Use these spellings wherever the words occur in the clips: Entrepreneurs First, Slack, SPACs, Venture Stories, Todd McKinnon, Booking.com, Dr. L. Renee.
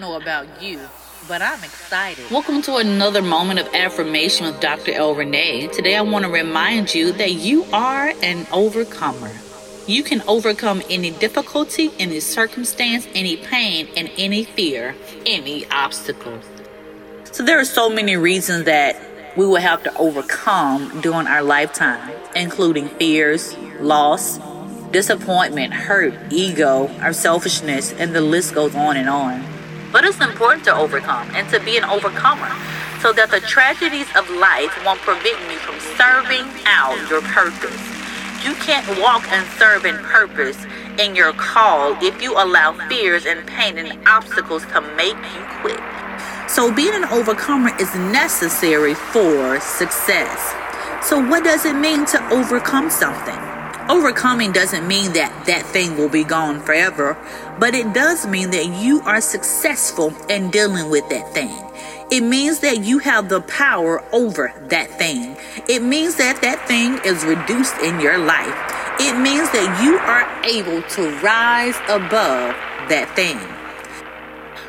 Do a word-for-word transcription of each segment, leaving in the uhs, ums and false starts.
don't know about you, but I'm excited. Welcome to another moment of affirmation with Doctor L. Renee. Today I want to remind you that you are an overcomer. You can overcome any difficulty, any circumstance, any pain, and any fear, any obstacle. So there are so many reasons that we will have to overcome during our lifetime, including fears, loss, disappointment, hurt, ego, our selfishness, and the list goes on and on. But it's important to overcome and to be an overcomer so that the tragedies of life won't prevent you from serving out your purpose. You can't walk and serve in purpose in your call if you allow fears and pain and obstacles to make you quit. So being an overcomer is necessary for success. So what does it mean to overcome something? Overcoming doesn't mean that that thing will be gone forever, but it does mean that you are successful in dealing with that thing. It means that you have the power over that thing. It means that that thing is reduced in your life. It means that you are able to rise above that thing.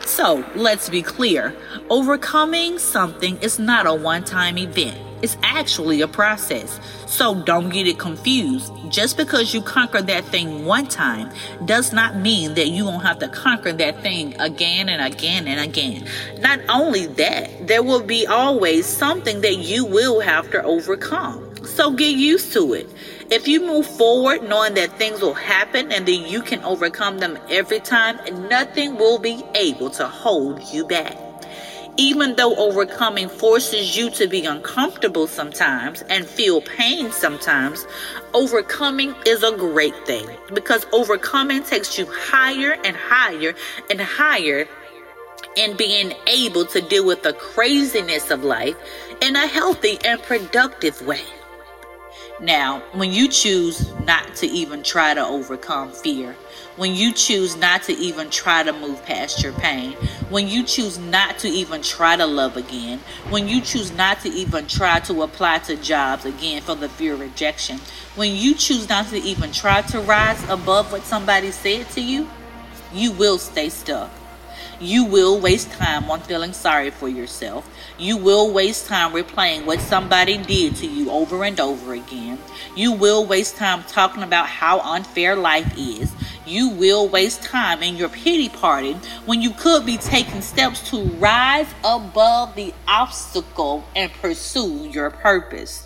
So let's be clear. Overcoming something is not a one-time event. It's actually a process. So don't get it confused. Just because you conquer that thing one time does not mean that you won't have to conquer that thing again and again and again. Not only that, there will be always something that you will have to overcome. So get used to it. If you move forward knowing that things will happen and that you can overcome them every time, nothing will be able to hold you back. Even though overcoming forces you to be uncomfortable sometimes and feel pain sometimes, overcoming is a great thing because overcoming takes you higher and higher and higher in being able to deal with the craziness of life in a healthy and productive way. Now, when you choose not to even try to overcome fear, when you choose not to even try to move past your pain, when you choose not to even try to love again, when you choose not to even try to apply to jobs again for the fear of rejection, when you choose not to even try to rise above what somebody said to you, you will stay stuck. You will waste time on feeling sorry for yourself. You will waste time replaying what somebody did to you over and over again. You will waste time talking about how unfair life is. You will waste time in your pity party when you could be taking steps to rise above the obstacle and pursue your purpose.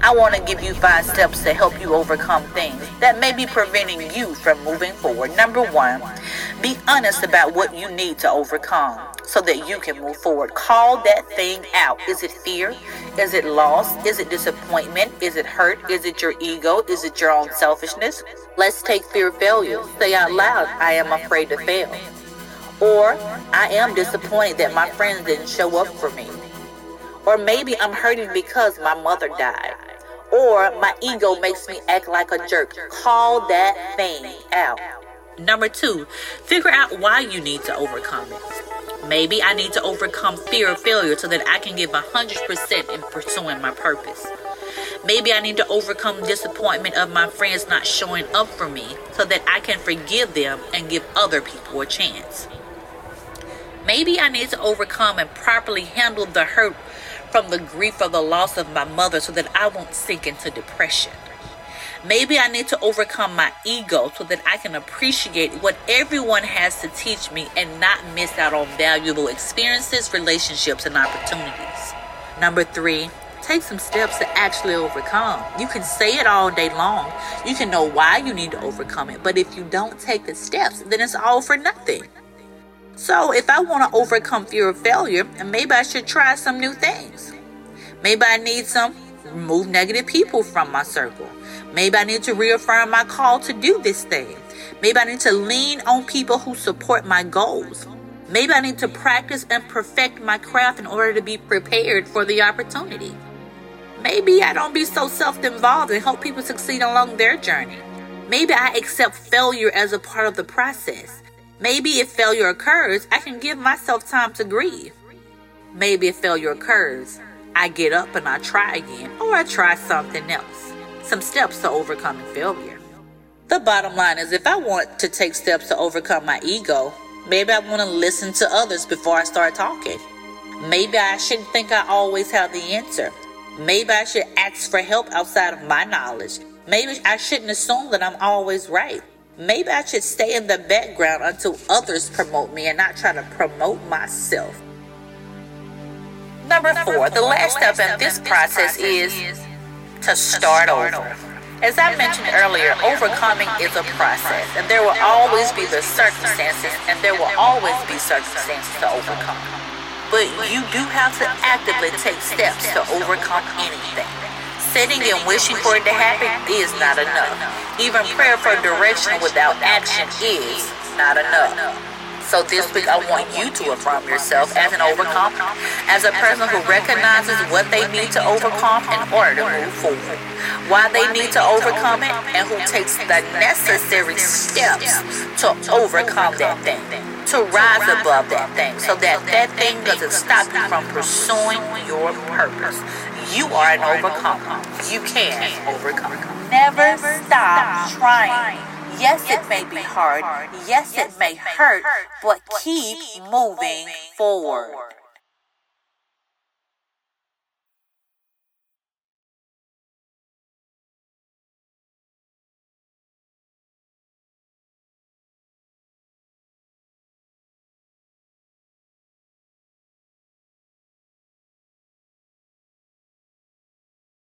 I want to give you five steps to help you overcome things that may be preventing you from moving forward. Number one, be honest about what you need to overcome so that you can move forward. Call that thing out. Is it fear? Is it loss? Is it disappointment? Is it hurt? Is it your ego? Is it your own selfishness? Let's take fear of failure. Say out loud, I am afraid to fail. Or, I am disappointed that my friends didn't show up for me. Or maybe I'm hurting because my mother died. Or my ego makes me act like a jerk. Call that thing out. Number two, figure out why you need to overcome it. Maybe I need to overcome fear of failure so that I can give one hundred percent in pursuing my purpose. Maybe I need to overcome disappointment of my friends not showing up for me so that I can forgive them and give other people a chance. Maybe I need to overcome and properly handle the hurt from the grief of the loss of my mother so that I won't sink into depression. Maybe I need to overcome my ego so that I can appreciate what everyone has to teach me and not miss out on valuable experiences, relationships, and opportunities. Number three, take some steps to actually overcome. You can say it all day long. You can know why you need to overcome it, but if you don't take the steps, then it's all for nothing. So if I want to overcome fear of failure, maybe I should try some new things. Maybe I need to remove negative people from my circle. Maybe I need to reaffirm my call to do this thing. Maybe I need to lean on people who support my goals. Maybe I need to practice and perfect my craft in order to be prepared for the opportunity. Maybe I don't be so self-involved and help people succeed along their journey. Maybe I accept failure as a part of the process. Maybe if failure occurs, I can give myself time to grieve. Maybe if failure occurs, I get up and I try again, or I try something else. Some steps to overcoming failure. The bottom line is if I want to take steps to overcome my ego, Maybe I want to listen to others before I start talking. Maybe I shouldn't think I always have the answer. Maybe I should ask for help outside of my knowledge. Maybe I shouldn't assume that I'm always right. Maybe I should stay in the background until others promote me and not try to promote myself. Number four, the last step in this process is to start over. As I mentioned earlier, overcoming is a process, and there will always be the circumstances, and there will always be circumstances to overcome. But you do have to actively take steps to overcome anything. Sitting and wishing for it to happen is not enough. Even prayer for direction without action is not enough. So this week I want you to affirm yourself as an overcomer, as a person who recognizes what they need to overcome in order to move forward, why they need to overcome it, and who takes the necessary steps to overcome that thing, to rise above that thing, so that that thing doesn't stop you from pursuing your purpose. You are an overcomer. You can overcome. Never stop trying. Yes, it may be hard. Yes, it may hurt, but keep moving forward.